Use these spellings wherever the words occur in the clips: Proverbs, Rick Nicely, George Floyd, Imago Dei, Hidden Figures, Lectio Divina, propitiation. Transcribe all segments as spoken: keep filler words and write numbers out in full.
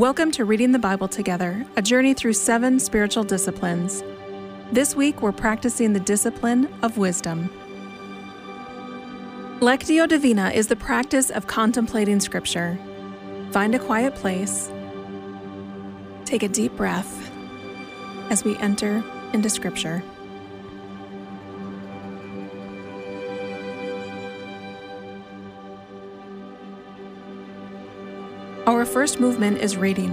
Welcome to Reading the Bible Together, a journey through seven spiritual disciplines. This week, we're practicing the discipline of wisdom. Lectio Divina is the practice of contemplating Scripture. Find a quiet place. Take a deep breath as we enter into Scripture. Our first movement is reading.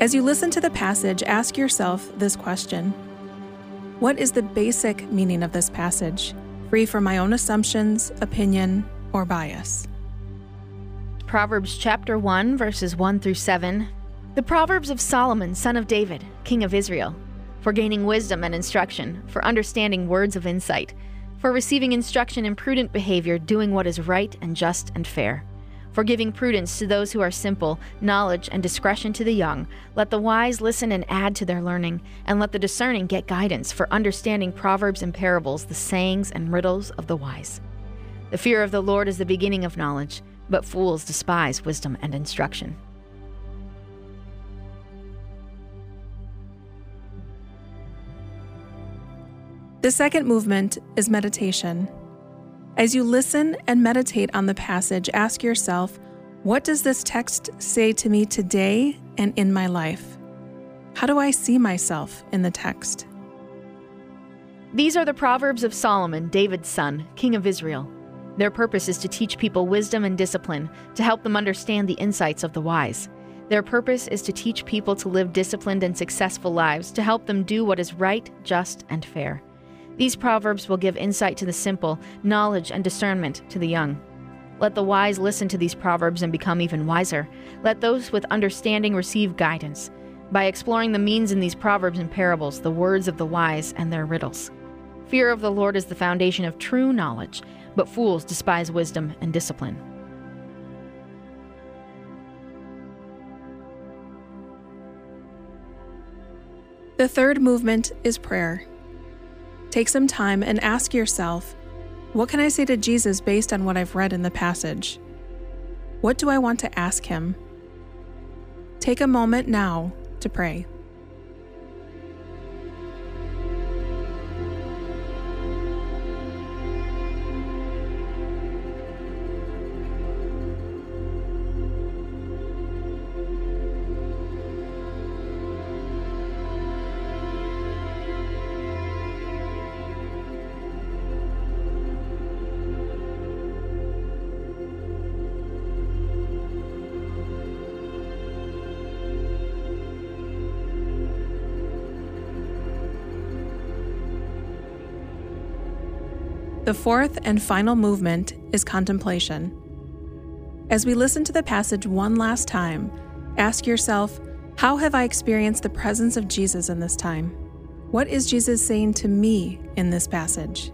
As you listen to the passage, ask yourself this question. What is the basic meaning of this passage, free from my own assumptions, opinion, or bias? Proverbs chapter one, verses one through seven. The Proverbs of Solomon, son of David, king of Israel, for gaining wisdom and instruction, for understanding words of insight, for receiving instruction in prudent behavior, doing what is right and just and fair. For giving prudence to those who are simple, knowledge and discretion to the young. Let the wise listen and add to their learning, and let the discerning get guidance for understanding proverbs and parables, the sayings and riddles of the wise. The fear of the Lord is the beginning of knowledge, but fools despise wisdom and instruction. The second movement is meditation. As you listen and meditate on the passage, ask yourself, what does this text say to me today and in my life? How do I see myself in the text? These are the Proverbs of Solomon, David's son, king of Israel. Their purpose is to teach people wisdom and discipline, to help them understand the insights of the wise. Their purpose is to teach people to live disciplined and successful lives, to help them do what is right, just, and fair. These proverbs will give insight to the simple, knowledge and discernment to the young. Let the wise listen to these proverbs and become even wiser. Let those with understanding receive guidance by exploring the means in these proverbs and parables, the words of the wise and their riddles. Fear of the Lord is the foundation of true knowledge, but fools despise wisdom and discipline. The third movement is prayer. Take some time and ask yourself, what can I say to Jesus based on what I've read in the passage? What do I want to ask him? Take a moment now to pray. The fourth and final movement is contemplation. As we listen to the passage one last time, ask yourself, how have I experienced the presence of Jesus in this time? What is Jesus saying to me in this passage?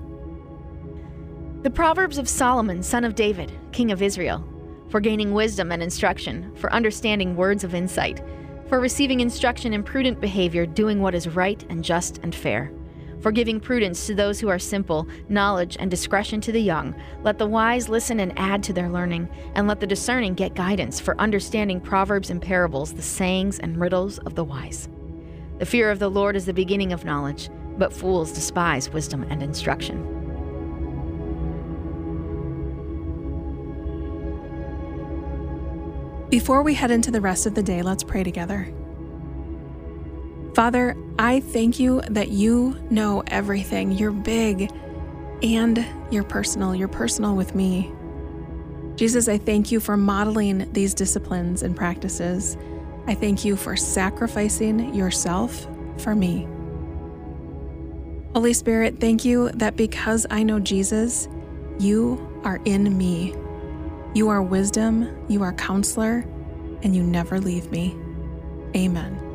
The Proverbs of Solomon, son of David, king of Israel, for gaining wisdom and instruction, for understanding words of insight, for receiving instruction in prudent behavior, doing what is right and just and fair. For giving prudence to those who are simple, knowledge and discretion to the young. Let the wise listen and add to their learning, and let the discerning get guidance for understanding proverbs and parables, the sayings and riddles of the wise. The fear of the Lord is the beginning of knowledge, but fools despise wisdom and instruction. Before we head into the rest of the day, let's pray together. Father, I thank you that you know everything. You're big and you're personal. You're personal with me. Jesus, I thank you for modeling these disciplines and practices. I thank you for sacrificing yourself for me. Holy Spirit, thank you that because I know Jesus, you are in me. You are wisdom, you are counselor, and you never leave me. Amen.